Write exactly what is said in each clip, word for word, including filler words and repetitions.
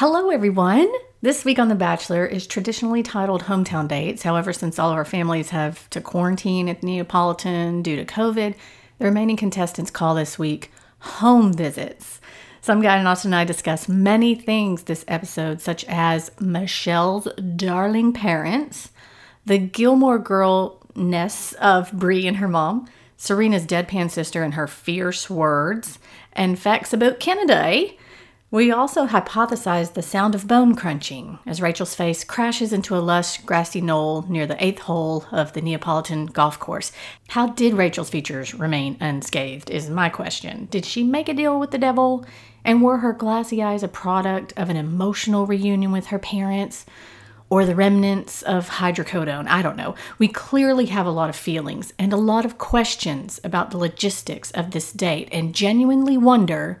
Hello, everyone. This week on The Bachelor is traditionally titled Hometown Dates. However, since all of our families have to quarantine at Neapolitan due to COVID, the remaining contestants call this week home visits. Some guy and Austin and I discuss many things this episode, such as Michelle's darling parents, the Gilmore girl-ness of Bree and her mom, Serena's deadpan sister and her fierce words, and facts about Canada. We also hypothesized the sound of bone crunching as Rachel's face crashes into a lush, grassy knoll near the eighth hole of the Neapolitan golf course. How did Rachel's features remain unscathed is my question. Did she make a deal with the devil? And were her glassy eyes a product of an emotional reunion with her parents? Or the remnants of hydrocodone? I don't know. We clearly have a lot of feelings and a lot of questions about the logistics of this date and genuinely wonder...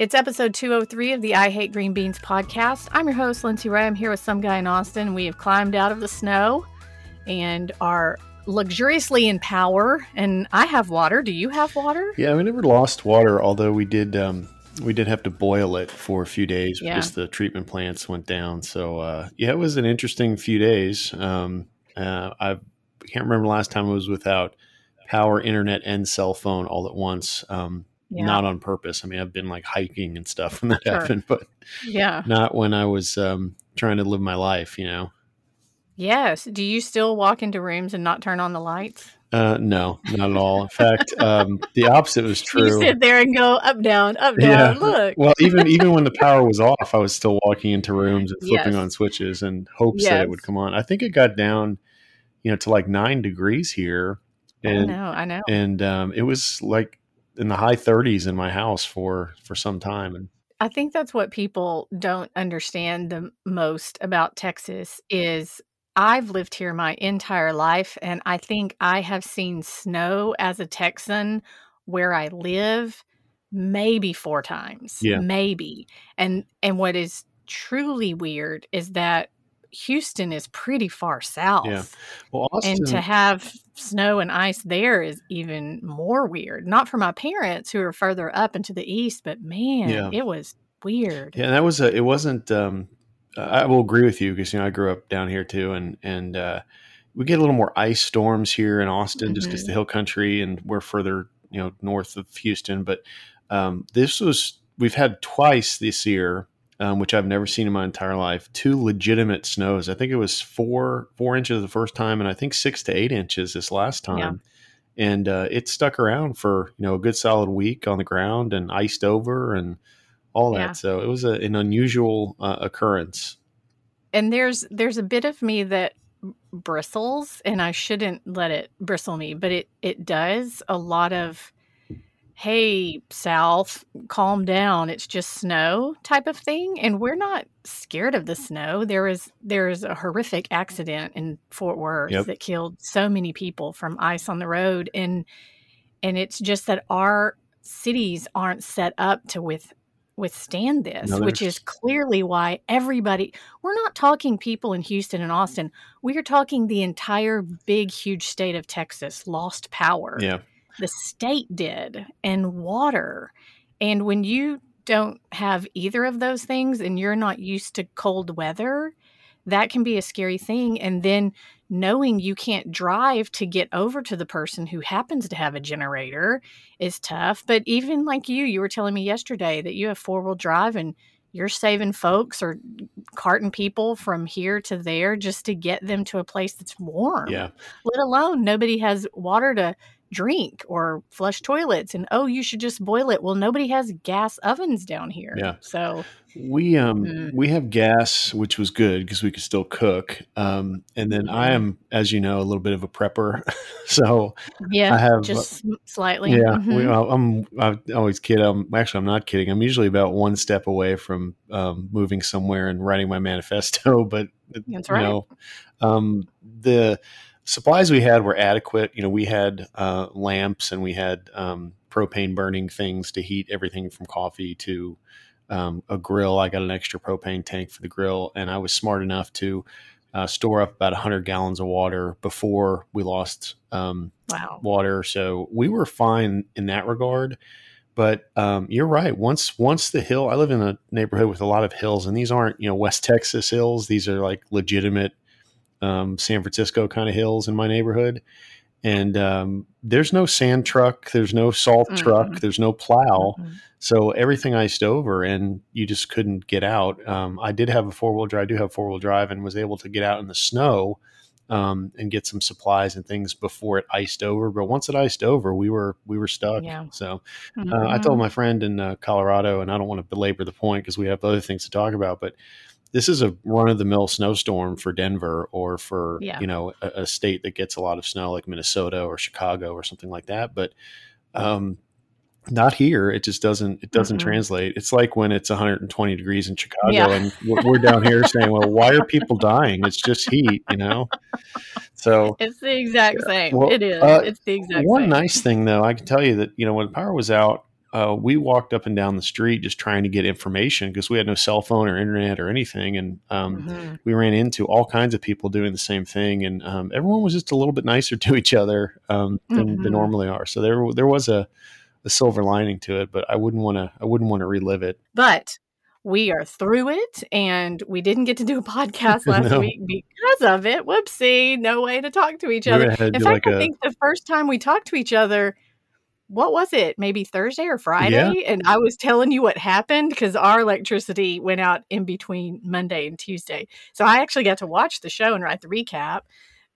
It's episode two oh three of the I Hate Green Beans podcast. I'm your host, Lindsay Ray. I'm here with some guy in Austin. We have climbed out of the snow and are luxuriously in power. And I have water. Do you have water? Yeah, we never lost water, although we did um, we did have to boil it for a few days yeah. because the treatment plants went down. So, uh, yeah, it was an interesting few days. Um, uh, I can't remember last time I was without power, internet, and cell phone all at once. Um Yeah. Not on purpose. I mean, I've been like hiking and stuff when that sure. happened, but yeah, not when I was um, trying to live my life, you know? Yes. Do you still walk into rooms and not turn on the lights? Uh, no, not at all. In fact, um, the opposite was true. You sit there and go up, down, up, down, yeah. Look. Well, even, even when the power was off, I was still walking into rooms and flipping yes. on switches and hopes yes. that it would come on. I think it got down, you know, to like nine degrees here. And, I know, I know. And um, it was like, in the high thirties in my house for, for some time. And I think that's what people don't understand the most about Texas is I've lived here my entire life. And I think I have seen snow as a Texan where I live, maybe four times, yeah. maybe. And, and what is truly weird is that Houston is pretty far south. Yeah. Well, Austin, and to have snow and ice there is even more weird. Not for my parents who are further up into the east, but man, yeah. it was weird. Yeah, and that was a, it wasn't um I will agree with you because you know I grew up down here too and and uh we get a little more ice storms here in Austin mm-hmm. just because the hill country and we're further, you know, north of Houston, but um this was we've had twice this year Um, which I've never seen in my entire life, two legitimate snows. I think it was four four inches the first time, and I think six to eight inches this last time. Yeah. And uh, it stuck around for you know a good solid week on the ground and iced over and all that. Yeah. So it was a, an unusual uh, occurrence. And there's there's a bit of me that bristles, and I shouldn't let it bristle me, but it it does a lot of. Hey, South, calm down. It's just snow type of thing. And we're not scared of the snow. There is there is a horrific accident in Fort Worth yep. that killed so many people from ice on the road. And and it's just that our cities aren't set up to with, withstand this, no, which is clearly why everybody, we're not talking people in Houston and Austin. We are talking the entire big, huge state of Texas lost power. Yeah. The state did, and water. And when you don't have either of those things and you're not used to cold weather, that can be a scary thing. And then knowing you can't drive to get over to the person who happens to have a generator is tough. But even like you, you were telling me yesterday that you have four-wheel drive and you're saving folks or carting people from here to there just to get them to a place that's warm. Yeah. Let alone nobody has water to drink or flush toilets, and oh, you should just boil it. Well, nobody has gas ovens down here. Yeah. So we um mm. we have gas, which was good because we could still cook. Um, and then I am, as you know, a little bit of a prepper, so yeah, I have just uh, slightly. Yeah, mm-hmm. we, I'm. I always kid. I'm actually I'm not kidding. I'm usually about one step away from um, moving somewhere and writing my manifesto, but that's right. You know, um, the supplies we had were adequate. You know, we had uh, lamps and we had um, propane burning things to heat everything from coffee to um, a grill. I got an extra propane tank for the grill, and I was smart enough to uh, store up about one hundred gallons of water before we lost um, wow. water. So we were fine in that regard. But um, you're right. Once once the hill, I live in a neighborhood with a lot of hills, and these aren't, you know, West Texas hills. These are like legitimate um, San Francisco kind of hills in my neighborhood. And um, there's no sand truck. There's no salt mm-hmm. truck. There's no plow. Mm-hmm. So everything iced over, and you just couldn't get out. Um, I did have a four-wheel drive. I do have four-wheel drive and was able to get out in the snow um, and get some supplies and things before it iced over. But once it iced over, we were, we were stuck. Yeah. So mm-hmm. uh, I told my friend in uh, Colorado, and I don't want to belabor the point because we have other things to talk about, but this is a run of the mill snowstorm for Denver or for, yeah. you know, a, a state that gets a lot of snow like Minnesota or Chicago or something like that. But, um, not here. It just doesn't, it doesn't mm-hmm. translate. It's like when it's one hundred twenty degrees in Chicago yeah. and we're down here saying, well, why are people dying? It's just heat, you know? So it's the exact same. Well, it is. Uh, it's the exact one same. One nice thing though, I can tell you that, you know, when power was out, uh, we walked up and down the street just trying to get information because we had no cell phone or internet or anything. And, um, mm-hmm. we ran into all kinds of people doing the same thing. And, um, everyone was just a little bit nicer to each other, um, than mm-hmm. they normally are. So there, there was a, the silver lining to it, but I wouldn't want to, I wouldn't want to relive it. But we are through it, and we didn't get to do a podcast last no. week because of it. Whoopsie. No way to talk to each other. In fact, like I a... think the first time we talked to each other, what was it? Maybe Thursday or Friday. Yeah. And I was telling you what happened because our electricity went out in between Monday and Tuesday. So I actually got to watch the show and write the recap,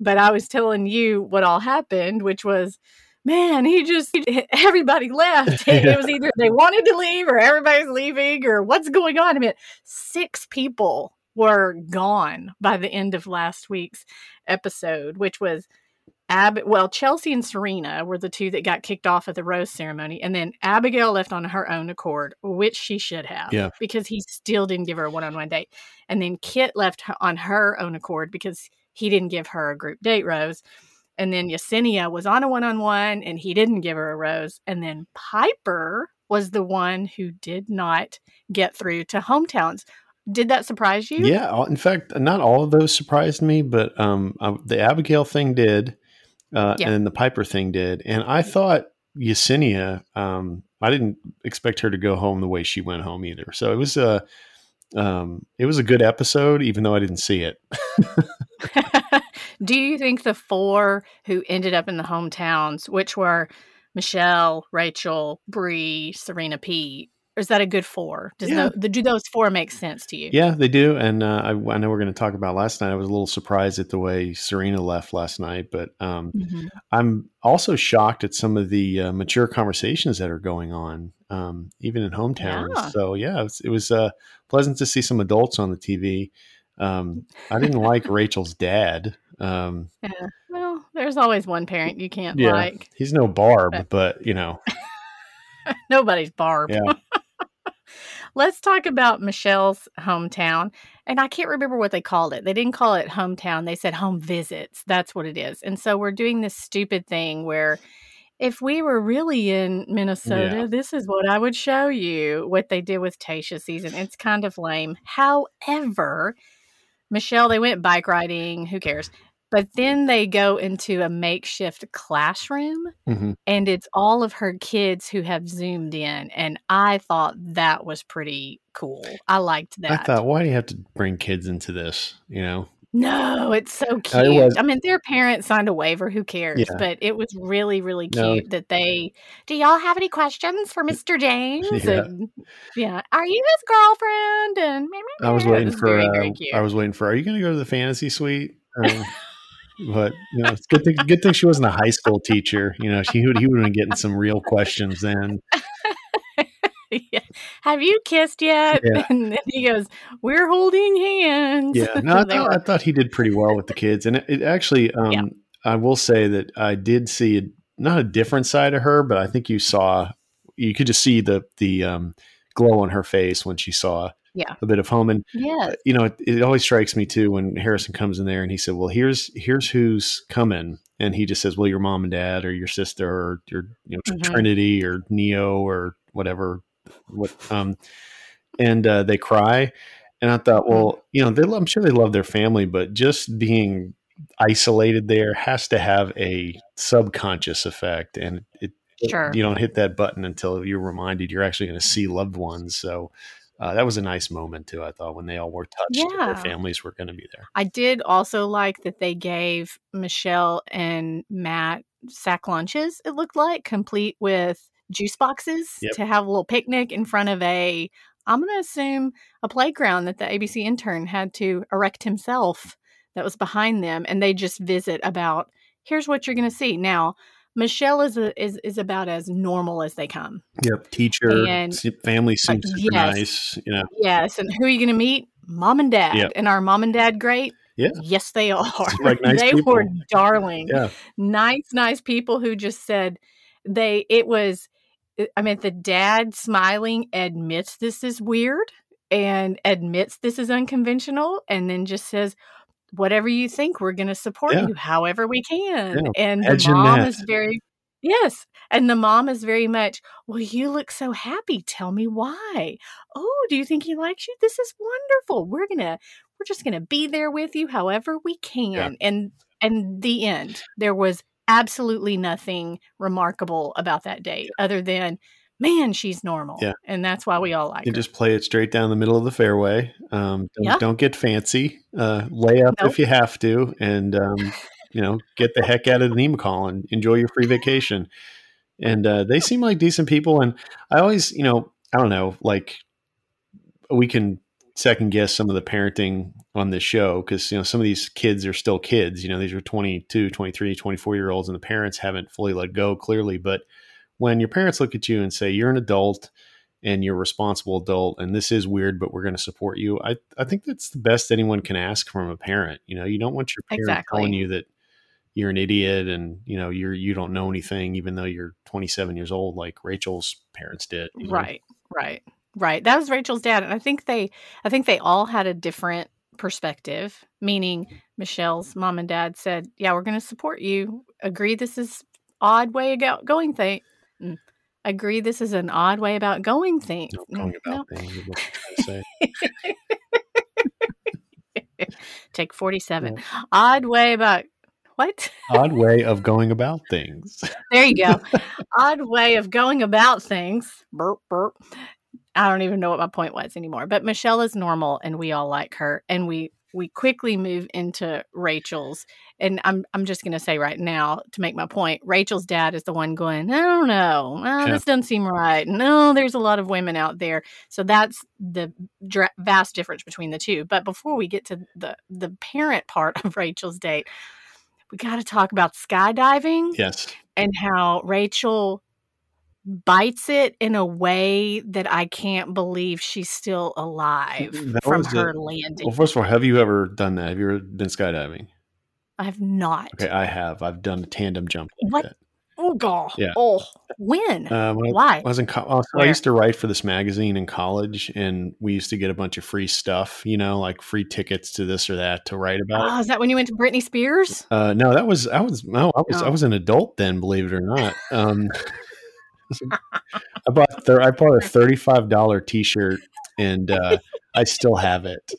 but I was telling you what all happened, which was, man, he just, he, everybody left. It, yeah. it was either they wanted to leave or everybody's leaving or what's going on. I mean, six people were gone by the end of last week's episode, which was, Ab- well, Chelsea and Serena were the two that got kicked off at the rose ceremony. And then Abigail left on her own accord, which she should have yeah. because he still didn't give her a one-on-one date. And then Kit left on her own accord because he didn't give her a group date rose. And then Yesenia was on a one-on-one, and he didn't give her a rose. And then Piper was the one who did not get through to hometowns. Did that surprise you? Yeah. In fact, not all of those surprised me, but um, I, the Abigail thing did, uh, yeah. and the Piper thing did. And I thought Yesenia, um, I didn't expect her to go home the way she went home either. So it was a, um, it was a good episode, even though I didn't see it. Do you think the four who ended up in the hometowns, which were Michelle, Rachel, Bree, Serena P, is that a good four? Does yeah. the, do those four make sense to you? Yeah, they do. And uh, I, I know we're going to talk about last night. I was a little surprised at the way Serena left last night, but um, mm-hmm. I'm also shocked at some of the uh, mature conversations that are going on, um, even in hometowns. Yeah. So yeah, it was, it was uh, pleasant to see some adults on the T V. Um, I didn't like Rachel's dad. Um, yeah, well, there's always one parent you can't yeah, like. He's no Barb, but, but you know, nobody's Barb. Yeah. Let's talk about Michelle's hometown. And I can't remember what they called it. They didn't call it hometown. They said home visits. That's what it is. And so we're doing this stupid thing where if we were really in Minnesota, yeah. this is what I would show you, what they did with Tayshia's season. It's kind of lame. However, Michelle, they went bike riding, who cares? But then they go into a makeshift classroom, mm-hmm. and it's all of her kids who have zoomed in. And I thought that was pretty cool. I liked that. I thought, why do you have to bring kids into this, you know? No, it's so cute. It was, I mean, their parents signed a waiver. Who cares? Yeah. But it was really, really cute no. that they, do y'all have any questions for Mister James? Yeah. And, yeah. Are you his girlfriend? And I was waiting was for, very, uh, very I was waiting for, are you going to go to the fantasy suite? Um, But you know, it's good thing good thing she wasn't a high school teacher. You know, she would he would have been getting some real questions then. Yeah. Have you kissed yet? Yeah. And then he goes, "We're holding hands." Yeah, no, I thought, I thought he did pretty well with the kids, and it, it actually, um, yeah. I will say that I did see a, not a different side of her, but I think you saw, you could just see the the um, glow on her face when she saw yeah. a bit of home. And yes. uh, you know, it, it always strikes me too when Harrison comes in there and he said, "Well, here's here's who's coming," and he just says, "Well, your mom and dad, or your sister, or your you know, mm-hmm. Trinity, or Neo, or whatever." What um and uh they cry, and I thought, well, you know, they I'm sure they love their family, but just being isolated there has to have a subconscious effect, and it sure. you don't hit that button until you're reminded you're actually going to see loved ones. So uh, that was a nice moment too, I thought, when they all were touched yeah. their families were going to be there. I did also like that they gave Michelle and Matt sack lunches, it looked like, complete with juice boxes yep. to have a little picnic in front of a, I'm going to assume, a playground that the A B C intern had to erect himself that was behind them. And they just visit about, here's what you're going to see. Now, Michelle is, a, is is about as normal as they come. Yep. Teacher, and, family seems uh, super yes, nice. You know. Yes. And who are you going to meet? Mom and dad. Yep. And are mom and dad great? Yeah. Yes, they are. Like nice they people. Were darling. Yeah. Nice, nice people who just said they, it was, I mean, the dad smiling admits this is weird and admits this is unconventional, and then just says, whatever you think, we're going to support yeah. you however we can. Yeah. And the Edging mom that. Is very, yes. And the mom is very much, well, you look so happy. Tell me why. Oh, do you think he likes you? This is wonderful. We're going to, we're just going to be there with you however we can. Yeah. And, and the end, there was absolutely nothing remarkable about that date other than, man, she's normal. Yeah. And that's why we all like it. Just play it straight down the middle of the fairway. Um, don't, yeah. don't get fancy. Uh, lay up nope. if you have to, and, um, you know, get the heck out of the Neapolitan and enjoy your free vacation. And uh, they seem like decent people. And I always, you know, I don't know, like we can second guess some of the parenting on this show, because, you know, some of these kids are still kids, you know, these are twenty-two, twenty-three, twenty-four year olds, and the parents haven't fully let go clearly. But when your parents look at you and say, you're an adult and you're a responsible adult, and this is weird, but we're going to support you. I, I think that's the best anyone can ask from a parent. You know, you don't want your parent exactly. telling you that you're an idiot and, you know, you're, you don't know anything, even though you're twenty-seven years old, like Rachel's parents did. You know? Right. Right. Right. That was Rachel's dad. And I think they, I think they all had a different perspective, meaning Michelle's mom and dad said, yeah, we're going to support you. Agree. This is odd way of going thing. Agree. This is an odd way about going thing. No, going about no. things is what I'm trying to say. Take forty-seven. No. Odd way about what? Odd way of going about things. There you go. Odd way of going about things. Burp, burp. I don't even know what my point was anymore, but Michelle is normal and we all like her. And we, we quickly move into Rachel's, and I'm, I'm just going to say right now to make my point, Rachel's dad is the one going, I don't know. Oh, yeah. This doesn't seem right. No, there's a lot of women out there. So that's the dra- vast difference between the two. But before we get to the, the parent part of Rachel's date, we got to talk about skydiving. Yes. And how Rachel bites it in a way that I can't believe she's still alive that from her a, landing. Well, first of all, have you ever done that? Have you ever been skydiving? I have not. Okay, I have. I've done a tandem jump. Like what? That. Oh, God. Yeah. Oh, when? Uh, when Why? I, I, was in co- I used to write for this magazine in college, and we used to get a bunch of free stuff, you know, like free tickets to this or that to write about. Oh, is that when you went to Britney Spears? Uh, no, that was, I was, no, I was, oh. I was an adult then, believe it or not. Um, I bought th- I bought a thirty-five dollars t-shirt, and uh, I still have it.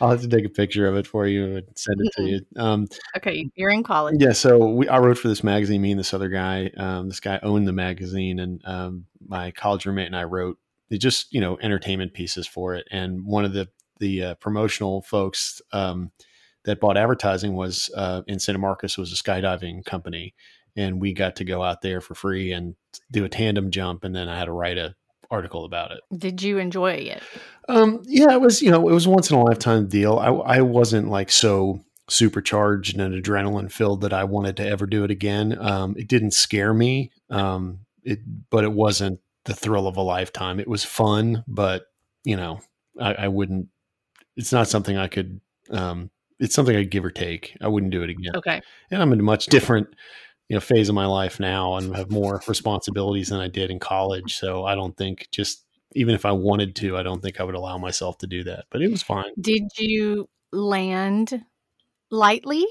I'll have to take a picture of it for you and send it to you. Um, okay, you're in college. Yeah, so we, I wrote for this magazine, me and this other guy. Um, this guy owned the magazine, and um, my college roommate and I wrote just, you know, entertainment pieces for it. And one of the, the uh, promotional folks um, that bought advertising was uh, in Santa Marcos, was a skydiving company. And we got to go out there for free and do a tandem jump. And then I had to write a article about it. Did you enjoy it? Um, yeah, it was, you know, it was once in a lifetime deal. I, I wasn't like so supercharged and adrenaline filled that I wanted to ever do it again. Um, it didn't scare me, um, it, but it wasn't the thrill of a lifetime. It was fun, but you know, I, I wouldn't, it's not something I could, um, it's something I'd give or take. I wouldn't do it again. Okay. And I'm in a much different, you know, phase of my life now and have more responsibilities than I did in college. So I don't think just, even if I wanted to, I don't think I would allow myself to do that, but it was fine. Did you land lightly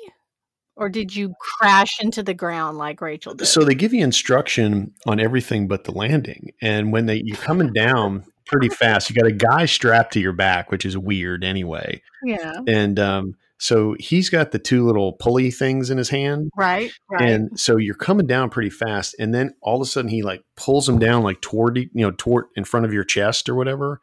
or did you crash into the ground like Rachel did? So they give you instruction on everything but the landing. And when they, you're coming down pretty fast, you got a guy strapped to your back, which is weird anyway. Yeah. And, um, so he's got the two little pulley things in his hand. Right, right. And so you're coming down pretty fast. And then all of a sudden he like pulls them down like toward, you know, toward in front of your chest or whatever.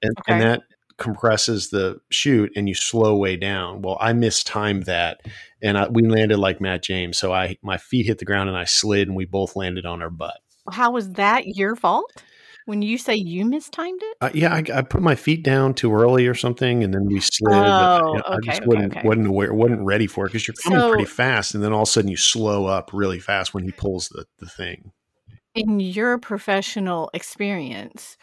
And, okay. and that compresses the chute and you slow way down. Well, I mistimed that. And I, we landed like Matt James. So I, my feet hit the ground and I slid and we both landed on our butt. How was that your fault? When you say you mistimed it? Uh, yeah, I, I put my feet down too early or something, and then we slid. Oh, and, you know, okay, I just wasn't, okay. wasn't aware, wasn't ready for it because you're coming so, pretty fast, and then all of a sudden you slow up really fast when he pulls the, the thing. In your professional experience,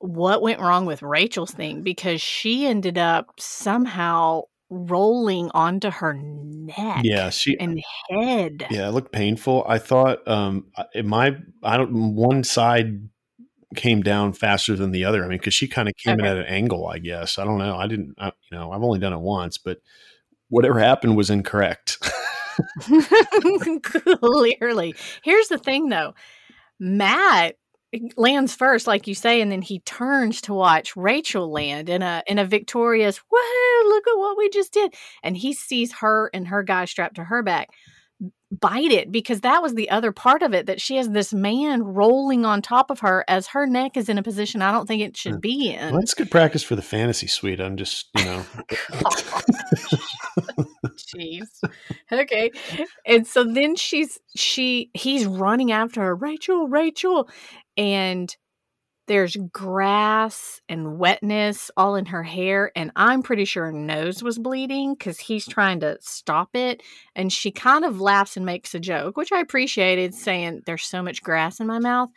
what went wrong with Rachel's thing? Because she ended up somehow rolling onto her neck yeah, she, and head. Yeah, it looked painful. I thought um, in my I don't one side. came down faster than the other. I mean, cause she kind of came okay. in at an angle, I guess. I don't know. I didn't, I, you know, I've only done it once, but whatever happened was incorrect. Clearly. Here's the thing though. Matt lands first, like you say, and then he turns to watch Rachel land in a, in a victorious, woohoo, look at what we just did. And he sees her and her guy strapped to her back. Bite it, because that was the other part of it, that she has this man rolling on top of her as her neck is in a position I don't think it should be in. Well, that's good practice for the fantasy suite. I'm just, you know. Jeez. Okay. And so then she's, she, he's running after her, Rachel, Rachel. And there's grass and wetness all in her hair, and I'm pretty sure her nose was bleeding because he's trying to stop it. And she kind of laughs and makes a joke, which I appreciated, saying there's so much grass in my mouth.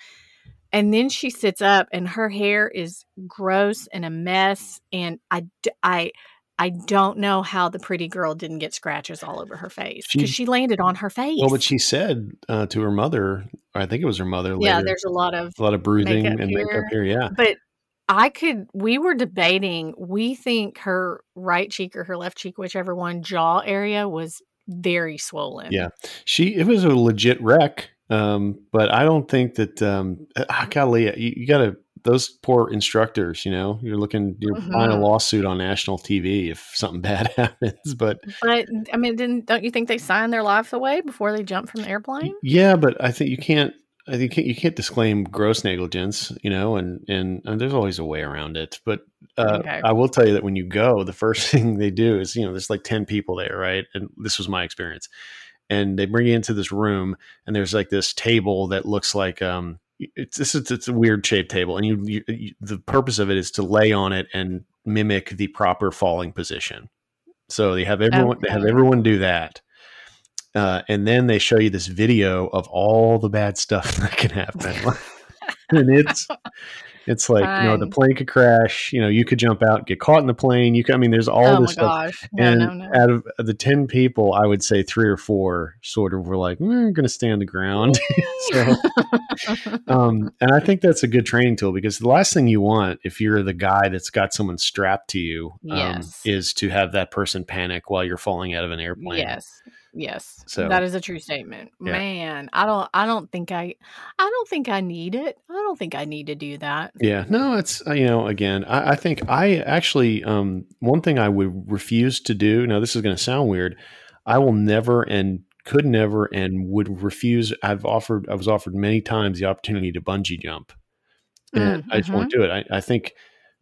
And then she sits up and her hair is gross and a mess. And I, I, I don't know how the pretty girl didn't get scratches all over her face because she, she landed on her face. Well, but she said uh, to her mother, I think it was her mother. Later, yeah, there's a lot of a lot of bruising makeup and here. makeup here. Yeah, but I could. We were debating. We think her right cheek or her left cheek, whichever one, jaw area was very swollen. Yeah, she. It was a legit wreck. Um, but I don't think that. Um, ah, golly, you, you got to. Those poor instructors, you know, you're looking, you're mm-hmm. buying a lawsuit on national T V if something bad happens. But, but I mean, didn't, don't you think they sign their lives away before they jump from the airplane? Yeah, but I think you can't, I think you can't, you can't disclaim gross negligence, you know, and, and, and there's always a way around it. But uh, okay. I will tell you that when you go, the first thing they do is, you know, there's like ten people there, right? And this was my experience. And they bring you into this room and there's like this table that looks like, um, It's, it's it's a weird shaped table, and you, you, you the purpose of it is to lay on it and mimic the proper falling position. So they have everyone okay. they have everyone do that, uh, and then they show you this video of all the bad stuff that can happen, and it's it's like Fine. you know, the plane could crash, you know, you could jump out, get caught in the plane, you could, I mean, there's all oh this stuff. No, and no, no. out of the ten people, I would say three or four sort of were like, we're going to stay on the ground. So, um, and I think that's a good training tool, because the last thing you want, if you're the guy that's got someone strapped to you, um, yes. is to have that person panic while you're falling out of an airplane. Yes. Yes. So that is a true statement, yeah. man. I don't, I don't think I, I don't think I need it. I don't think I need to do that. Yeah, no, it's, you know, again, I, I think I actually, um, one thing I would refuse to do. Now this is going to sound weird. I will never, and could never, and would refuse. I've offered, I was offered many times the opportunity to bungee jump, and mm-hmm. I just won't do it. I, I think,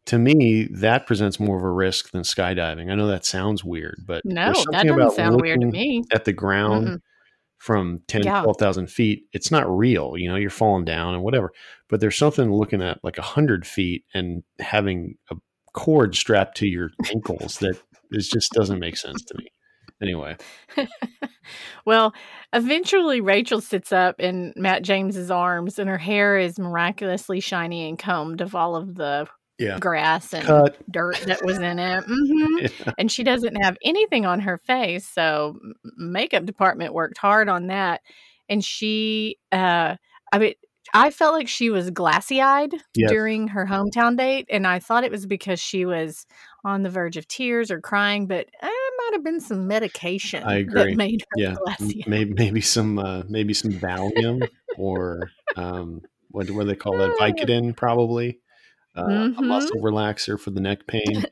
to me, that presents more of a risk than skydiving. I know that sounds weird, but no, that doesn't sound weird to me. At the ground mm-hmm. from ten, yeah. twelve thousand feet, it's not real. You know, you're falling down and whatever, but there's something looking at like a hundred feet and having a cord strapped to your ankles that it just doesn't make sense to me. Anyway. Well, eventually Rachel sits up in Matt James's arms, and her hair is miraculously shiny and combed of all of the yeah. grass and Cut. dirt that was in it. Mm-hmm. Yeah. And she doesn't have anything on her face. So makeup department worked hard on that. And she, uh, I mean, I felt like she was glassy-eyed yes. during her hometown date, and I thought it was because she was on the verge of tears or crying, but it might have been some medication I agree. that made her yeah. glassy-eyed. Maybe, maybe some uh, maybe some Valium or um, what, what do they call that? Vicodin, probably. Uh, mm-hmm. A muscle relaxer for the neck pain.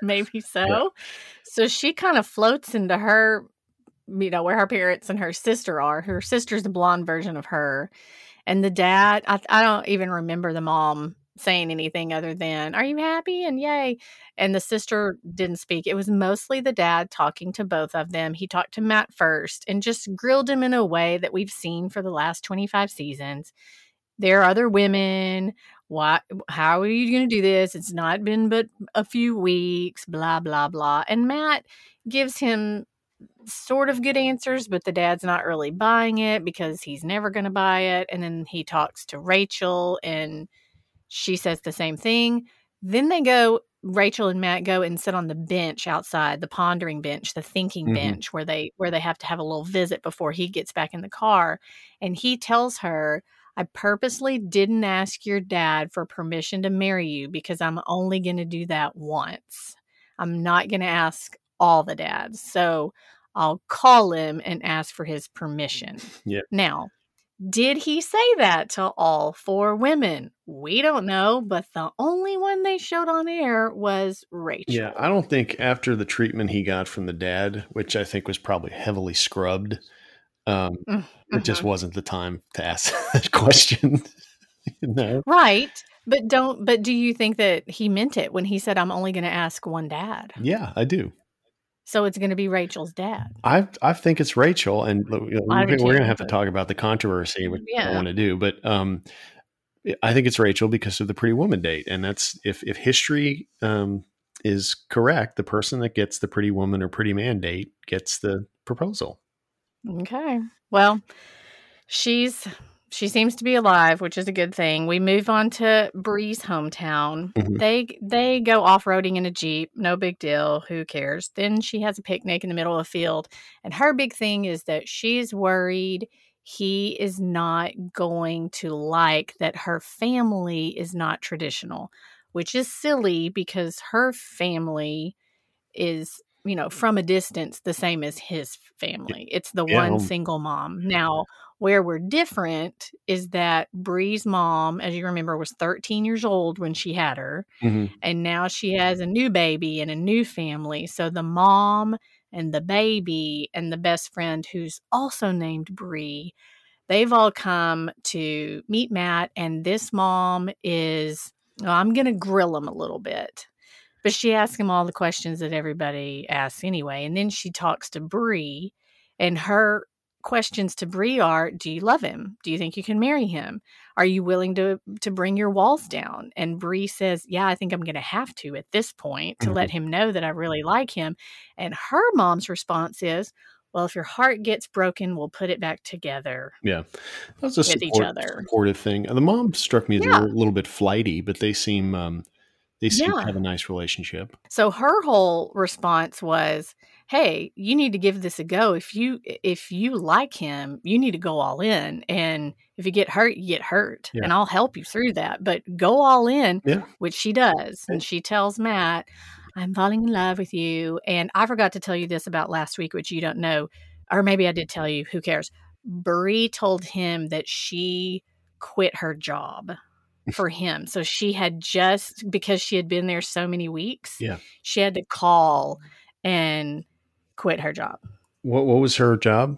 Maybe so. Yeah. So she kind of floats into her... you know, where her parents and her sister are. Her sister's the blonde version of her. And the dad, I, I don't even remember the mom saying anything other than, "Are you happy?" and "Yay." And the sister didn't speak. It was mostly the dad talking to both of them. He talked to Matt first and just grilled him in a way that we've seen for the last twenty-five seasons. There are other women. Why? How are you going to do this? It's not been but a few weeks, blah, blah, blah. And Matt gives him sort of good answers, but the dad's not really buying it because he's never going to buy it. And then he talks to Rachel and she says the same thing. Then they go, Rachel and Matt go and sit on the bench outside, the pondering bench, the thinking mm-hmm. bench where they, where they have to have a little visit before he gets back in the car. And he tells her, "I purposely didn't ask your dad for permission to marry you because I'm only going to do that once. I'm not going to ask all the dads. So I'll call him and ask for his permission." Yep. Now, did he say that to all four women? We don't know, but the only one they showed on air was Rachel. Yeah, I don't think after the treatment he got from the dad, which I think was probably heavily scrubbed, um, mm-hmm. it just wasn't the time to ask that question. No. Right. But don't. But do you think that he meant it when he said, "I'm only going to ask one dad"? Yeah, I do. So it's going to be Rachel's dad. I I think it's Rachel, and you know, we're going to have to talk about the controversy, which yeah. I want to do. But um, I think it's Rachel because of the Pretty Woman date, and that's if if history um, is correct, the person that gets the Pretty Woman or Pretty Man date gets the proposal. Okay. Well, she's she seems to be alive, which is a good thing. We move on to Bree's hometown. Mm-hmm. They they go off-roading in a Jeep. No big deal. Who cares? Then she has a picnic in the middle of a field. And her big thing is that she's worried he is not going to like that her family is not traditional, which is silly because her family is, you know, from a distance the same as his family. It's the yeah. one single mom. Now, where we're different is that Bree's mom, as you remember, was thirteen years old when she had her. Mm-hmm. And now she has a new baby and a new family. So the mom and the baby and the best friend who's also named Bree, they've all come to meet Matt. And this mom is, oh, I'm going to grill him a little bit. But she asks him all the questions that everybody asks anyway. And then she talks to Bree, and her questions to Bree are, do you love him? Do you think you can marry him? Are you willing to to bring your walls down? And Bree says, yeah, I think I'm going to have to at this point to mm-hmm. let him know that I really like him. And her mom's response is, well, if your heart gets broken, we'll put it back together. Yeah. That was a support, each other. supportive thing. The mom struck me as yeah. a little bit flighty, but they seem, um, they seem yeah. to have a nice relationship. So her whole response was, hey, you need to give this a go. If you if you like him, you need to go all in. And if you get hurt, you get hurt. Yeah. And I'll help you through that. But go all in, yeah. which she does. And she tells Matt, I'm falling in love with you. And I forgot to tell you this about last week, which you don't know. Or maybe I did tell you. Who cares? Bree told him that she quit her job for him. So she had just, because she had been there so many weeks, yeah. she had to call and quit her job. What what was her job?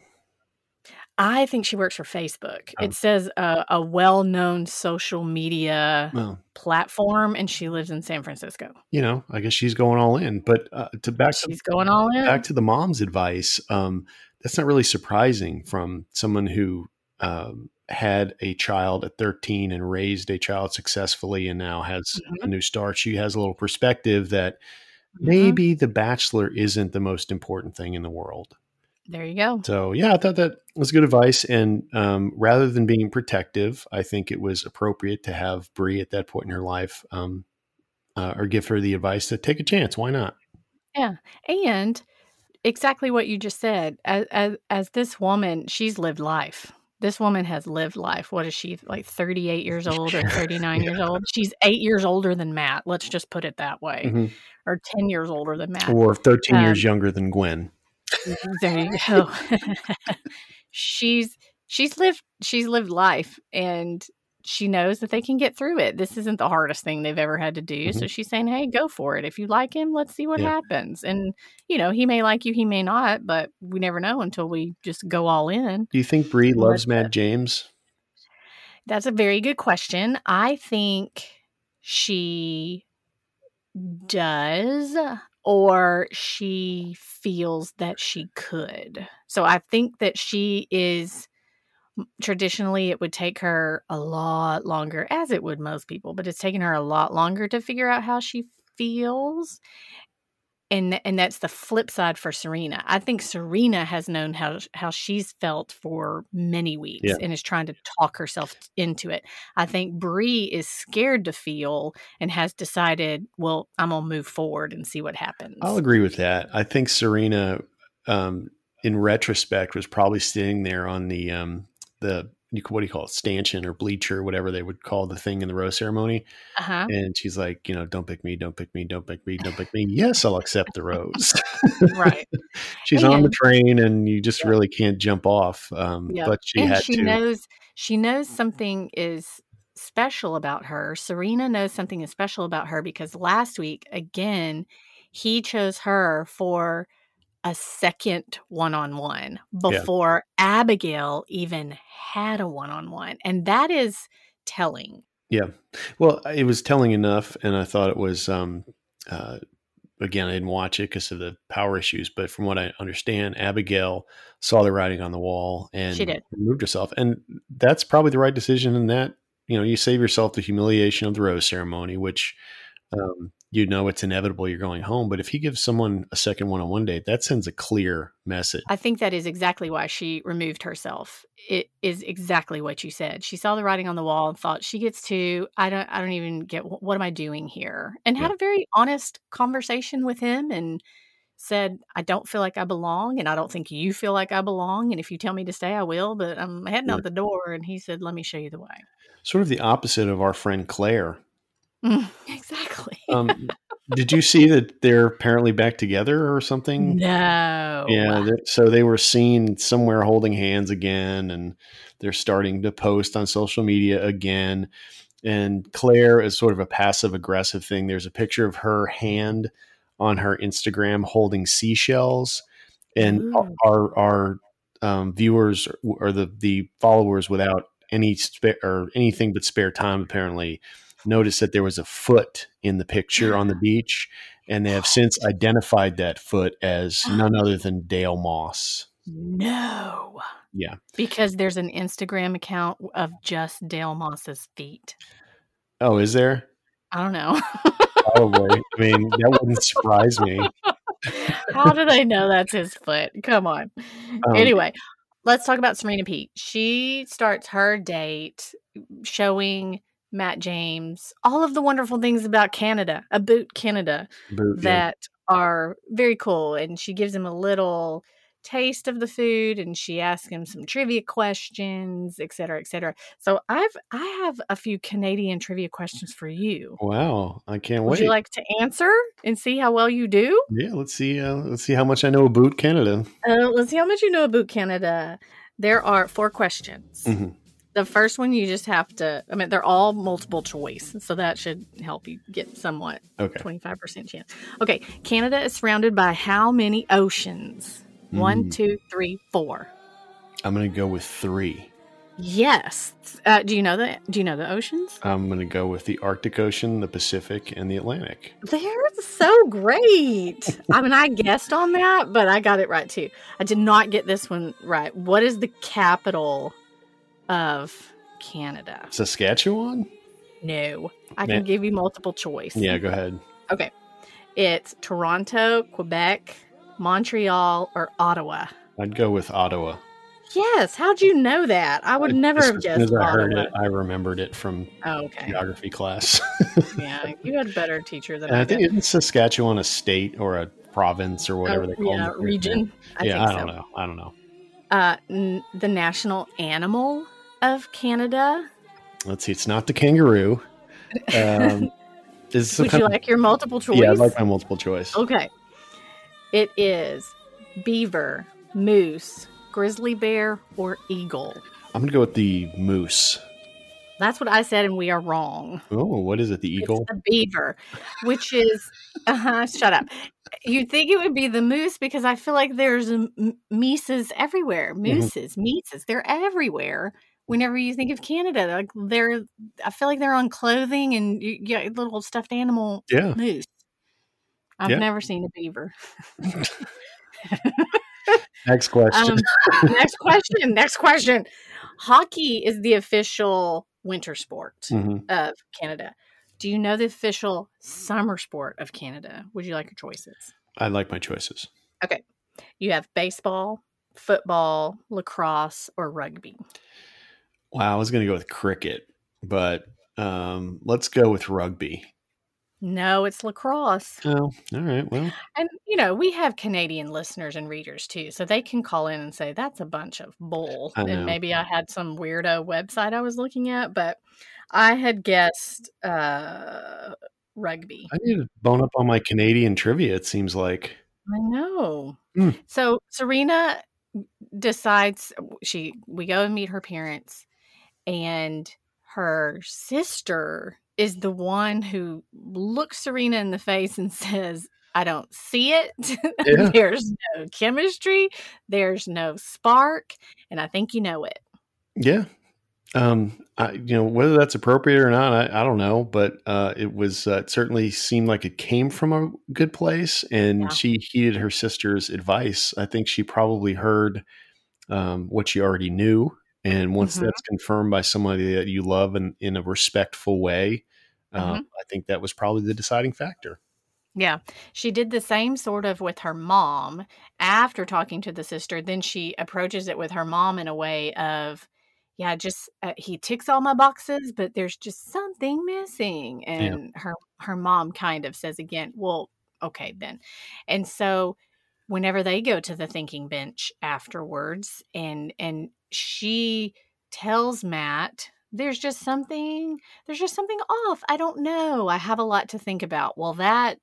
I think she works for Facebook. Oh. It says uh, a well-known social media oh. platform, and she lives in San Francisco. You know, I guess she's going all in. But uh, to back she's to, going all in. Back to the mom's advice. Um, that's not really surprising from someone who um, had a child at thirteen and raised a child successfully, and now has mm-hmm. a new start. She has a little perspective that maybe mm-hmm. The Bachelor isn't the most important thing in the world. There you go. So yeah, I thought that was good advice. And um, rather than being protective, I think it was appropriate to have Bree at that point in her life um, uh, or give her the advice to take a chance. Why not? Yeah. And exactly what you just said, as, as, as this woman, she's lived life. This woman has lived life. What is she, like thirty-eight years old or thirty-nine yeah. years old? She's eight years older than Matt. Let's just put it that way. Mm-hmm. Or ten years older than Matt. Or thirteen um, years younger than Gwen. There you go. she's she's lived she's lived life, and she knows that they can get through it. This isn't the hardest thing they've ever had to do. Mm-hmm. So she's saying, hey, go for it. If you like him, let's see what yeah. happens. And, you know, he may like you, he may not, but we never know until we just go all in. Do you think Bree loves Matt James? That's a very good question. I think she does, or she feels that she could. So I think that she is... Traditionally, it would take her a lot longer, as it would most people, but it's taken her a lot longer to figure out how she feels. And and that's the flip side for Serena. I think Serena has known how how she's felt for many weeks yeah. and is trying to talk herself into it. I think Bree is scared to feel and has decided, well, I'm going to move forward and see what happens. I'll agree with that. I think Serena, um, in retrospect, was probably sitting there on the... Um, the, what do you call it? Stanchion or bleacher, whatever they would call the thing in the rose ceremony. Uh-huh. And she's like, you know, don't pick me, don't pick me, don't pick me, don't pick me. Yes, I'll accept the rose. Right. She's and, on the train and you just yeah. really can't jump off. Um, yeah. But she and had she to. knows, she knows something is special about her. Serena knows something is special about her because last week, again, he chose her for a second one-on-one before yeah. Abigail even had a one-on-one. And that is telling. Yeah. Well, it was telling enough. And I thought it was, um, uh, again, I didn't watch it because of the power issues, but from what I understand, Abigail saw the writing on the wall and she did. Removed herself. And that's probably the right decision in that, you know, you save yourself the humiliation of the rose ceremony, which, um, you know, it's inevitable you're going home. But if he gives someone a second one-on-one date, that sends a clear message. I think that is exactly why she removed herself. It is exactly what you said. She saw the writing on the wall and thought, she gets to, I don't, I don't even get, what am I doing here? And had yeah. a very honest conversation with him and said, I don't feel like I belong. And I don't think you feel like I belong. And if you tell me to stay, I will, but I'm heading yeah. out the door. And he said, let me show you the way. Sort of the opposite of our friend Claire. Exactly. um, did you see that they're apparently back together or something? No. Yeah. So they were seen somewhere holding hands again, and they're starting to post on social media again. And Claire is sort of a passive aggressive thing. There's a picture of her hand on her Instagram holding seashells, and Ooh. our our um, viewers or the the followers without any spare or anything but spare time apparently noticed that there was a foot in the picture on the beach, and they have since identified that foot as none other than Dale Moss. No. Yeah. Because there's an Instagram account of just Dale Moss's feet. Oh, is there? I don't know. Probably. I mean, that wouldn't surprise me. How do they know that's his foot? Come on. Um, anyway. Let's talk about Serena Pete. She starts her date showing Matt James, all of the wonderful things about Canada, about Canada Boot, that yeah. are very cool. And she gives him a little taste of the food, and she asks him some trivia questions, et cetera, et cetera. So I've, I have a few Canadian trivia questions for you. Wow. I can't Would wait. Would you like to answer and see how well you do? Yeah. Let's see. Uh, let's see how much I know about Canada. Uh, let's see how much you know about Canada. There are four questions. Mm-hmm. The first one you just have to, I mean, they're all multiple choice, so that should help you get somewhat okay. twenty-five percent chance. Okay. Canada is surrounded by how many oceans? Mm. One, two, three, four. I'm going to go with three. Yes. Uh, do you know the, do you know the oceans? I'm going to go with the Arctic Ocean, the Pacific, and the Atlantic. They're so great. I mean, I guessed on that, but I got it right too. I did not get this one right. What is the capital of Canada? Saskatchewan? No. I Man. can give you multiple choice. Yeah, go ahead. Okay. It's Toronto, Quebec, Montreal, or Ottawa. I'd go with Ottawa. Yes. How'd you know that? I would it, never have guessed. As I heard it, I remembered it from oh, okay. geography class. Yeah, you had a better teacher than and I did. I think isn't Saskatchewan a state or a province or whatever oh, they call yeah, it? Region. I yeah, think I don't so. know. I don't know. Uh, n- the national animal of Canada. Let's see. It's not the kangaroo. Um, is Would you like your multiple choice? Yeah, I like my multiple choice. Okay. It is beaver, moose, grizzly bear, or eagle? I'm going to go with the moose. That's what I said, and we are wrong. Oh, what is it? The eagle? It's the beaver, which is... Uh-huh, shut up. You'd think it would be the moose because I feel like there's m- mises everywhere. Mooses, mm-hmm. mises, they're everywhere. Whenever you think of Canada, like they're, I feel like they're on clothing and you get little stuffed animal yeah. moose. I've yeah. never seen a beaver. Next question. Um, next question. Next question. Hockey is the official winter sport mm-hmm. of Canada. Do you know the official summer sport of Canada? Would you like your choices? I like my choices. Okay. You have baseball, football, lacrosse, or rugby. Wow. I was going to go with cricket, but um, let's go with rugby. No, it's lacrosse. Oh, all right. Well, and you know, we have Canadian listeners and readers too, so they can call in and say, that's a bunch of bull. And maybe I had some weirdo website I was looking at, but I had guessed uh, rugby. I need to bone up on my Canadian trivia, it seems like. I know. Mm. So Serena decides she, we go and meet her parents, and her sister is the one who looks Serena in the face and says, I don't see it. Yeah. There's no chemistry. There's no spark. And I think you know it. Yeah. Um, I, you know, whether that's appropriate or not, I, I don't know, but, uh, it was, uh, it certainly seemed like it came from a good place, and yeah. she heeded her sister's advice. I think she probably heard, um, what she already knew. And once mm-hmm. that's confirmed by somebody that you love and in, in a respectful way, mm-hmm. um, I think that was probably the deciding factor. Yeah. She did the same sort of with her mom after talking to the sister. Then she approaches it with her mom in a way of, yeah, just uh, he ticks all my boxes, but there's just something missing. And yeah. her, her mom kind of says again, well, okay, then. And so whenever they go to the thinking bench afterwards, and, and, she tells Matt, there's just something, there's just something off. I don't know. I have a lot to think about. Well, that,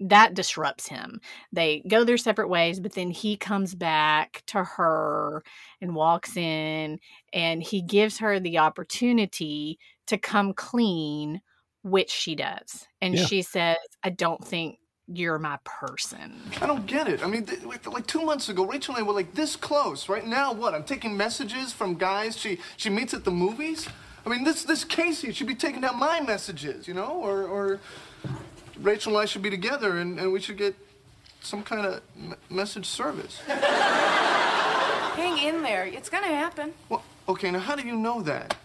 that disrupts him. They go their separate ways, but then he comes back to her and walks in, and he gives her the opportunity to come clean, which she does. And yeah. she says, I don't think you're my person. I don't get it. I mean, th- like two months ago, Rachel and I were like this close. Right now, what? I'm taking messages from guys she she meets at the movies? I mean, this this Casey should be taking down my messages, you know? Or or Rachel and I should be together, and, and we should get some kind of m- message service. Hang in there. It's gonna happen. Well, okay, now how do you know that?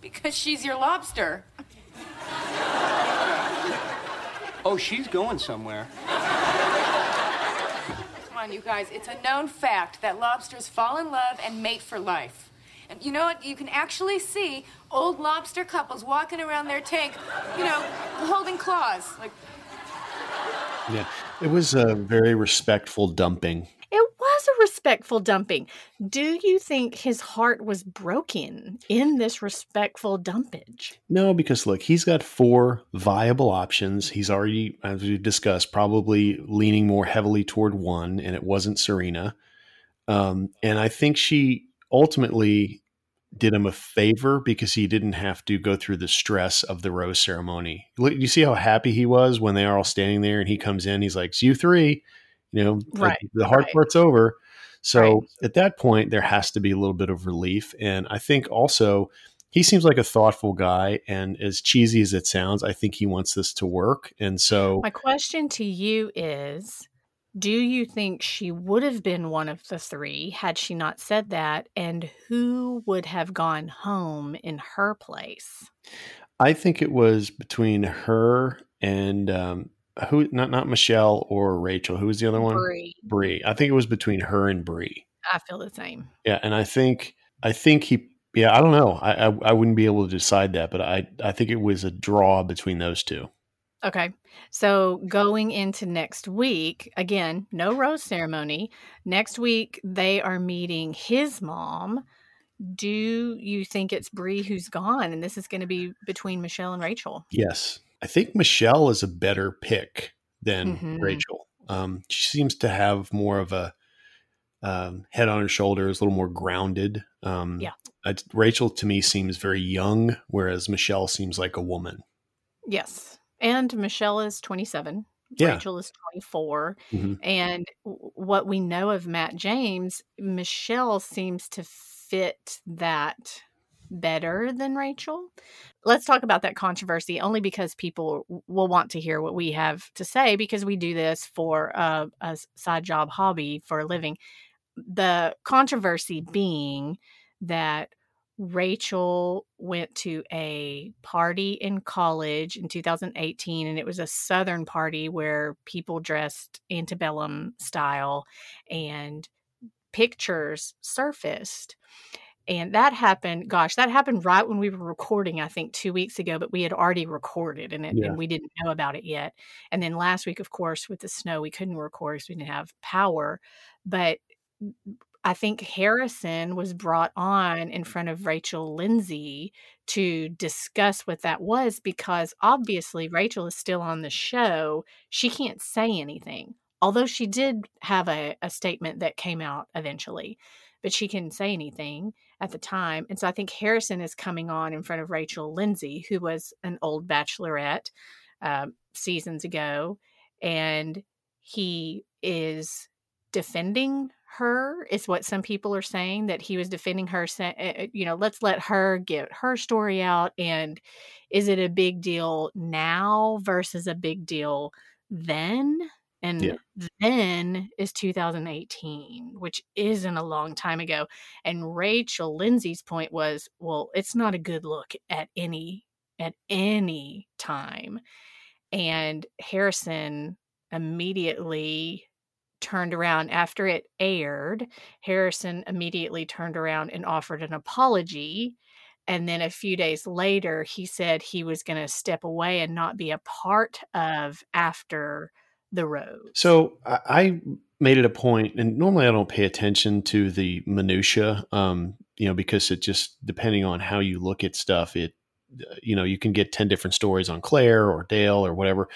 Because she's your lobster. Oh, she's going somewhere. Come on, you guys. It's a known fact that lobsters fall in love and mate for life. And you know what? You can actually see old lobster couples walking around their tank, you know, holding claws. Like. Yeah, it was a very respectful dumping. It was a respectful dumping. Do you think his heart was broken in this respectful dumpage? No, because look, he's got four viable options. He's already, as we discussed, probably leaning more heavily toward one, and it wasn't Serena. Um, and I think she ultimately did him a favor because he didn't have to go through the stress of the rose ceremony. You see how happy he was when they are all standing there, and he comes in, he's like, it's you three. You know, right, like the hard right. part's over. So right. at that point, there has to be a little bit of relief. And I think also he seems like a thoughtful guy. And as cheesy as it sounds, I think he wants this to work. And so my question to you is, do you think she would have been one of the three had she not said that? And who would have gone home in her place? I think it was between her and um, who not not Michelle or Rachel. Who was the other one? Bree. Bree. I think it was between her and Bree. I feel the same. Yeah, and I think I think he. Yeah, I don't know. I, I I wouldn't be able to decide that, but I I think it was a draw between those two. Okay, so going into next week, again, no rose ceremony. Next week, they are meeting his mom. Do you think it's Bree who's gone, and this is going to be between Michelle and Rachel? Yes, I think Michelle is a better pick than mm-hmm. Rachel. Um, she seems to have more of a um, head on her shoulders, a little more grounded. Um, yeah, I, Rachel to me seems very young, whereas Michelle seems like a woman. Yes. And Michelle is twenty-seven. Yeah. Rachel is twenty-four. Mm-hmm. And what we know of Matt James, Michelle seems to fit that better than Rachel. Let's talk about that controversy only because people will want to hear what we have to say because we do this for a, a side job hobby for a living. The controversy being that Rachel went to a party in college in two thousand eighteen, and it was a Southern party where people dressed antebellum style and pictures surfaced. And that happened, gosh, that happened right when we were recording, I think two weeks ago, but we had already recorded and, it, yeah. and we didn't know about it yet. And then last week, of course, with the snow, we couldn't record because we didn't have power. But I think Harrison was brought on in front of Rachel Lindsay to discuss what that was because obviously Rachel is still on the show. She can't say anything, although she did have a, a statement that came out eventually, but she couldn't say anything at the time. And so I think Harrison is coming on in front of Rachel Lindsay, who was an old bachelorette uh, seasons ago, and he is defending her is what some people are saying, that he was defending her, you know, let's let her get her story out. And is it a big deal now versus a big deal then? And yeah. then is two thousand eighteen, which isn't a long time ago. And Rachel Lindsay's point was, well, it's not a good look at any, at any time. And Harrison immediately turned around after it aired. Harrison immediately turned around and offered an apology. And then a few days later, he said he was going to step away and not be a part of After the Rose. So I made it a point, and normally I don't pay attention to the minutia, um, you know, because it just, depending on how you look at stuff, it, you know, you can get ten different stories on Claire or Dale or whatever.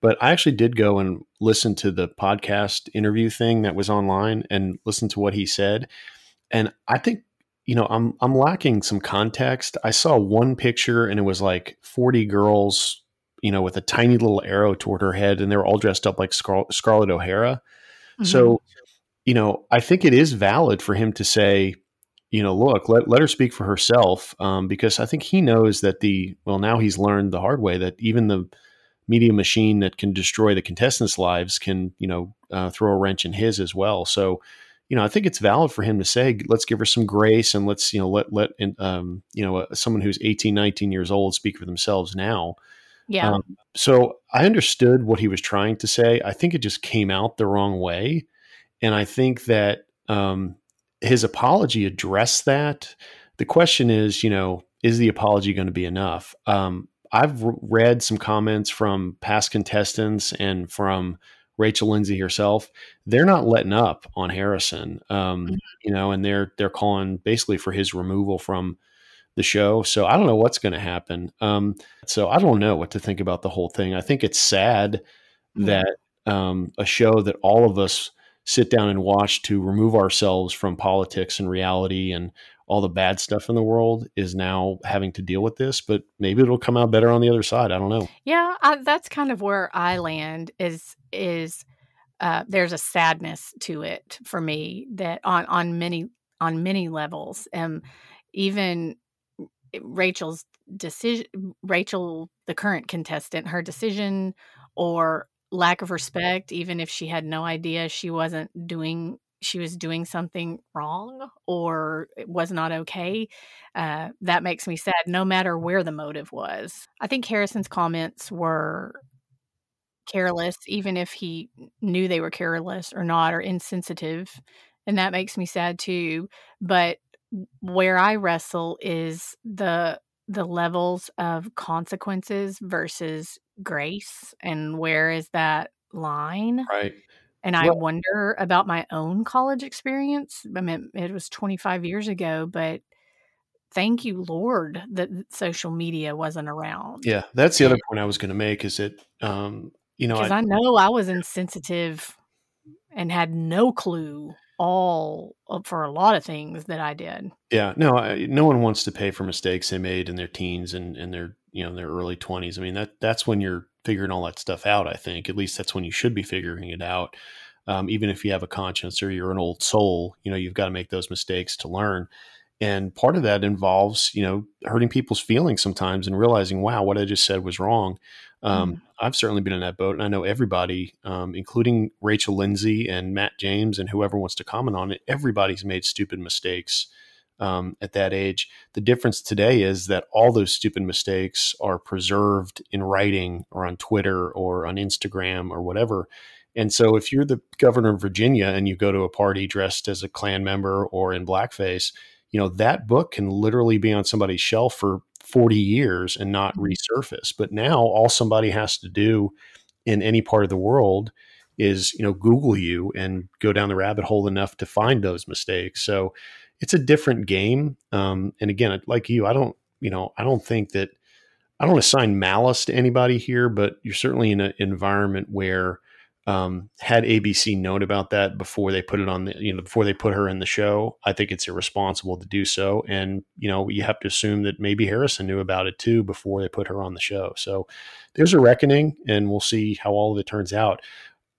But I actually did go and listen to the podcast interview thing that was online and listen to what he said. And I think, you know, I'm I'm lacking some context. I saw one picture and it was like forty girls, you know, with a tiny little arrow toward her head, and they were all dressed up like Scar- Scarlett O'Hara. Mm-hmm. So, you know, I think it is valid for him to say, you know, look, let, let her speak for herself, um, because I think he knows that the, well, now he's learned the hard way that even the media machine that can destroy the contestants' lives can, you know, uh, throw a wrench in his as well. So, you know, I think it's valid for him to say, let's give her some grace and let's, you know, let, let, um, you know, uh, someone who's eighteen, nineteen years old speak for themselves now. Yeah. Um, so I understood what he was trying to say. I think it just came out the wrong way. And I think that, um, his apology addressed that. The question is, you know, is the apology going to be enough? Um, I've read some comments from past contestants and from Rachel Lindsay herself. They're not letting up on Harrison, um, mm-hmm. you know, and they're they're calling basically for his removal from the show. So I don't know what's going to happen. Um, so I don't know what to think about the whole thing. I think it's sad mm-hmm. that um, a show that all of us sit down and watch to remove ourselves from politics and reality and all the bad stuff in the world is now having to deal with this, but maybe it'll come out better on the other side. I don't know. Yeah. I, that's kind of where I land is, is uh, there's a sadness to it for me that on, on many, on many levels. Um, even Rachel's decision, Rachel, the current contestant, her decision or lack of respect, even if she had no idea she wasn't doing, she was doing something wrong or it was not okay. Uh, that makes me sad, no matter where the motive was. I think Harrison's comments were careless, even if he knew they were careless or not or insensitive. And that makes me sad too. But where I wrestle is the the levels of consequences versus grace, and where is that line? Right. And I well, wonder about my own college experience. I mean, it was twenty-five years ago, but thank you, Lord, that social media wasn't around. Yeah, that's the other point I was going to make is that, um, you know, because I, I know I was insensitive and had no clue all for a lot of things that I did. Yeah, no, I, no one wants to pay for mistakes they made in their teens and in their, you know, their early twenties. I mean, that that's when you're figuring all that stuff out, I think. At least that's when you should be figuring it out. Um, even if you have a conscience or you're an old soul, you know, you've got to make those mistakes to learn. And part of that involves, you know, hurting people's feelings sometimes and realizing, wow, what I just said was wrong. Um, mm-hmm. I've certainly been in that boat, and I know everybody, um, including Rachel Lindsay and Matt James and whoever wants to comment on it, everybody's made stupid mistakes um, at that age. The difference today is that all those stupid mistakes are preserved in writing or on Twitter or on Instagram or whatever. And so if you're the governor of Virginia and you go to a party dressed as a Klan member or in blackface, you know, that book can literally be on somebody's shelf for forty years and not resurface. But now all somebody has to do in any part of the world is, you know, Google you and go down the rabbit hole enough to find those mistakes. So it's a different game. Um, and again, like you, I don't, you know, I don't think that I don't assign malice to anybody here, but you're certainly in an environment where um, had A B C known about that before they put it on the, you know, before they put her in the show, I think it's irresponsible to do so. And, you know, you have to assume that maybe Harrison knew about it too, before they put her on the show. So there's a reckoning, and we'll see how all of it turns out.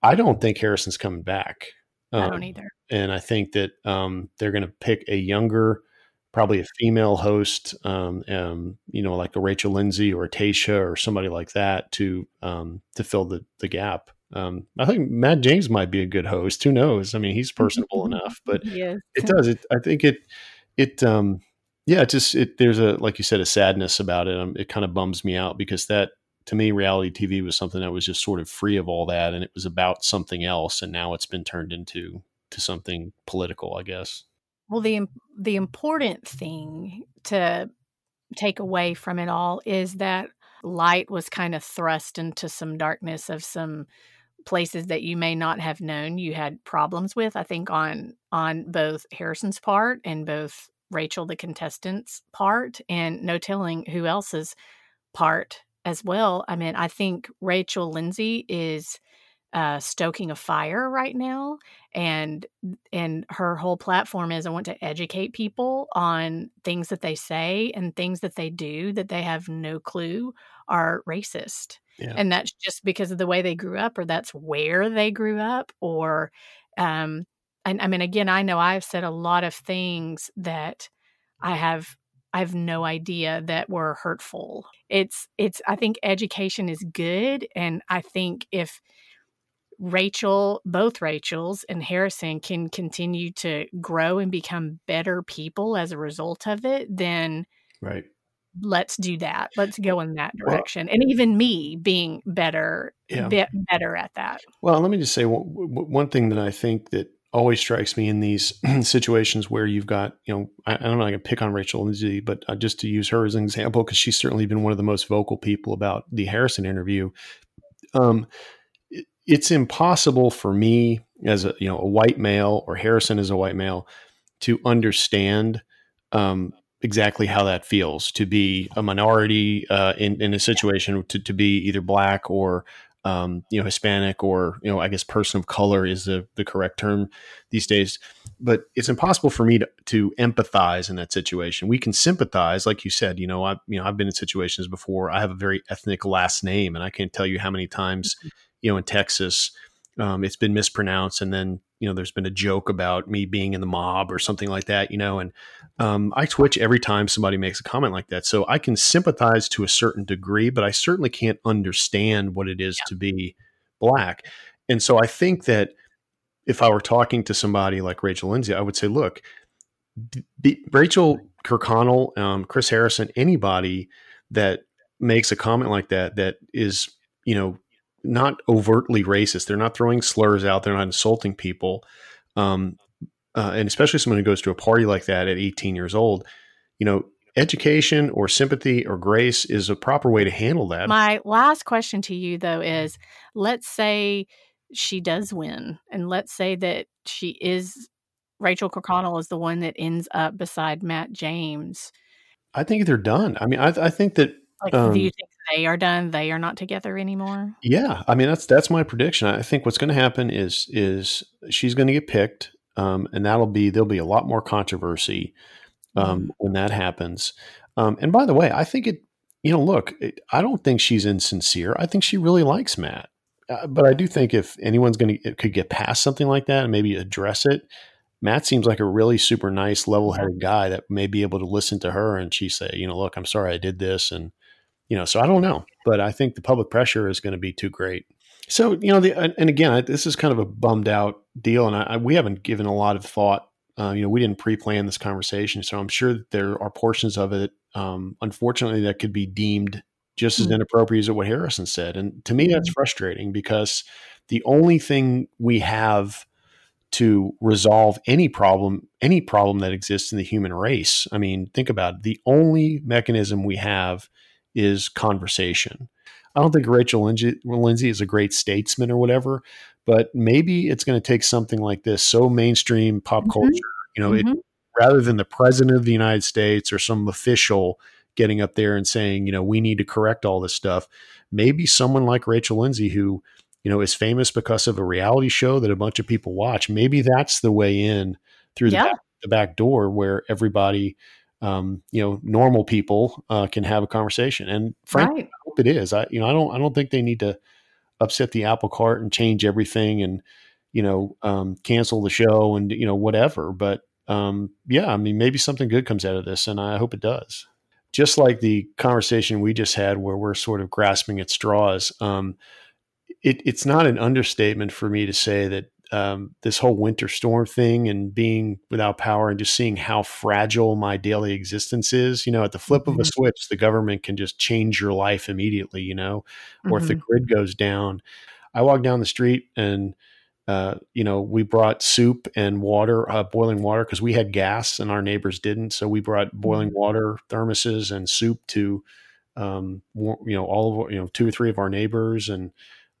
I don't think Harrison's coming back. Um, I don't either. And I think that, um, they're going to pick a younger, probably a female host, um, um, you know, like a Rachel Lindsay or a Tayshia or somebody like that to, um, to fill the, the gap. Um, I think Matt James might be a good host. Who knows? I mean, he's personable enough, but yes. It does. It, I think it, it, um, yeah, it just, it, there's a, like you said, a sadness about it. Um, it kind of bums me out because that, to me, reality T V was something that was just sort of free of all that. And it was about something else. And now it's been turned into, to something political, I guess. Well, the, the important thing to take away from it all is that light was kind of thrust into some darkness of some places that you may not have known you had problems with, I think on, on both Harrison's part and both Rachel, the contestant's part, and no telling who else's part as well. I mean, I think Rachel Lindsay is uh, stoking a fire right now. And, and her whole platform is, I want to educate people on things that they say and things that they do that they have no clue are racist. Yeah. And that's just because of the way they grew up, or that's where they grew up, or, um, and I mean, again, I know I've said a lot of things that I have, I have no idea that were hurtful. It's, it's, I think education is good. And I think if Rachel, both Rachels and Harrison can continue to grow and become better people as a result of it, then right. Let's do that. Let's go in that direction. Well, and even me being better, yeah. be- better at that. Well, let me just say one, one thing that I think that always strikes me in these situations where you've got, you know, I, I don't know, I can pick on Rachel Lindsay, but uh, just to use her as an example, because she's certainly been one of the most vocal people about the Harrison interview. Um, it, it's impossible for me as a, you know, a white male, or Harrison as a white male, to understand, um, exactly how that feels to be a minority uh, in, in a situation to, to be either black or, um, you know, Hispanic, or, you know, I guess person of color is the, the correct term these days. But it's impossible for me to, to empathize in that situation. We can sympathize. Like you said, you know, I, you know, I've been in situations before. I have a very ethnic last name, and I can't tell you how many times, mm-hmm. you know, in Texas, um, it's been mispronounced. And then, you know, there's been a joke about me being in the mob or something like that, you know, and um, I twitch every time somebody makes a comment like that. So I can sympathize to a certain degree, but I certainly can't understand what it is yeah. to be black. And so I think that if I were talking to somebody like Rachel Lindsay, I would say, look, be, Rachel Kirkconnell, um, Chris Harrison, anybody that makes a comment like that, that is, you know, not overtly racist. They're not throwing slurs out. They're not insulting people. Um, uh, and especially someone who goes to a party like that at eighteen years old, you know, education or sympathy or grace is a proper way to handle that. My last question to you, though, is let's say she does win. And let's say that she is, Rachel Kirkconnell is the one that ends up beside Matt James. I think they're done. I mean, I, I think that. Like, um, do you think they are done? They are not together anymore? Yeah. I mean, that's that's my prediction. I think what's going to happen is is she's going to get picked, um, and that'll be there'll be a lot more controversy um, mm-hmm. when that happens. Um, and by the way, I think it, you know, look, it, I don't think she's insincere. I think she really likes Matt. Uh, but I do think if anyone's going to could get past something like that and maybe address it, Matt seems like a really super nice, level-headed guy that may be able to listen to her and she say, you know, look, I'm sorry I did this, and you know, so I don't know, but I think the public pressure is going to be too great. So, you know, the, and, and again, I, this is kind of a bummed out deal, and I, I, we haven't given a lot of thought. Uh, you know, we didn't pre-plan this conversation, so I'm sure that there are portions of it, um, unfortunately, that could be deemed just as mm-hmm. inappropriate as what Harrison said. And to me, mm-hmm. that's frustrating, because the only thing we have to resolve any problem, any problem that exists in the human race, I mean, think about it. The only mechanism we have is conversation. I don't think Rachel Lindsay, Lindsay is a great statesman or whatever, but maybe it's going to take something like this, so mainstream pop mm-hmm. culture, you know, mm-hmm. it, rather than the president of the United States or some official getting up there and saying, you know, we need to correct all this stuff. Maybe someone like Rachel Lindsay, who, you know, is famous because of a reality show that a bunch of people watch. Maybe that's the way in through yeah. the, back, the back door where everybody, Um, you know, normal people uh, can have a conversation, and frankly, right. I hope it is. I, you know, I don't, I don't think they need to upset the apple cart and change everything, and you know, um, cancel the show and you know, whatever. But um, yeah, I mean, maybe something good comes out of this, and I hope it does. Just like the conversation we just had, where we're sort of grasping at straws. Um, it, it's not an understatement for me to say that Um, this whole winter storm thing and being without power and just seeing how fragile my daily existence is, you know, at the flip mm-hmm. of a switch, the government can just change your life immediately, you know, or mm-hmm. if the grid goes down. I walked down the street and, uh, you know, we brought soup and water, uh, boiling water, because we had gas and our neighbors didn't. So we brought boiling water, thermoses and soup to, um, you know, all of, you know, two or three of our neighbors. And,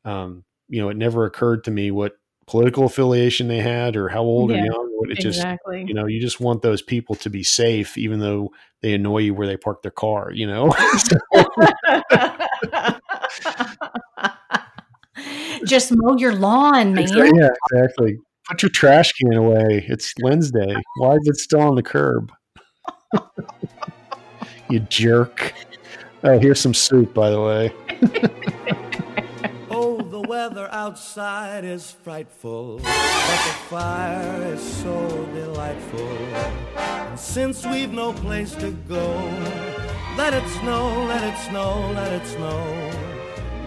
um, you know, it never occurred to me what political affiliation they had or how old yeah, or young. It just, exactly. you know, you just want those people to be safe, even though they annoy you where they park their car, you know? Just mow your lawn, man. Exactly, yeah, exactly. Put your trash can away. It's Wednesday. Why is it still on the curb? You jerk. Oh, here's some soup, by the way. The weather outside is frightful, but the fire is so delightful. And since we've no place to go, let it snow, let it snow, let it snow.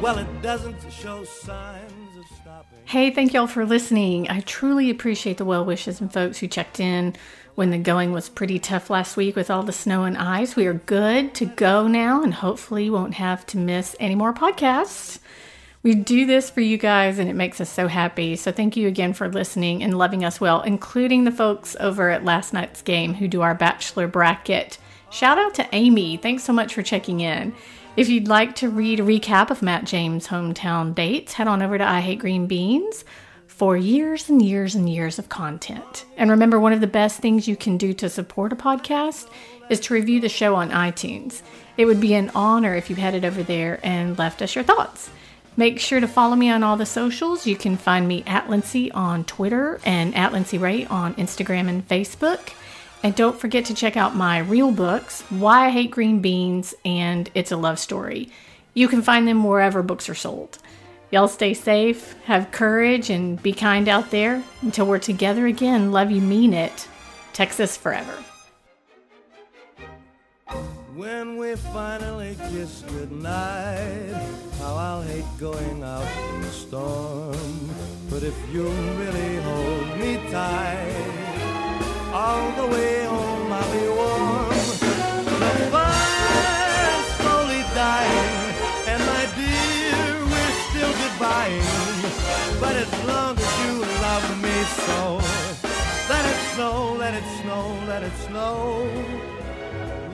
Well, it doesn't show signs of stopping. Hey, thank y'all for listening. I truly appreciate the well wishes and folks who checked in when the going was pretty tough last week with all the snow and ice. We are good to go now and hopefully won't have to miss any more podcasts. We do this for you guys, and it makes us so happy. So thank you again for listening and loving us well, including the folks over at last night's game who do our Bachelor Bracket. Shout out to Amy. Thanks so much for checking in. If you'd like to read a recap of Matt James' hometown dates, head on over to I Hate Green Beans for years and years and years of content. And remember, one of the best things you can do to support a podcast is to review the show on iTunes. It would be an honor if you headed over there and left us your thoughts. Make sure to follow me on all the socials. You can find me at Lindsay on Twitter and at Lindsay Ray on Instagram and Facebook. And don't forget to check out my real books, Why I Hate Green Beans and It's a Love Story. You can find them wherever books are sold. Y'all stay safe, have courage, and be kind out there. Until we're together again, love you, mean it. Texas forever. When we finally kiss goodnight, how I'll hate going out in the storm. But if you'll really hold me tight, all the way home I'll be warm. The fire's slowly dying, and my dear, we're still goodbye. But as long as you love me so, let it snow, let it snow, let it snow,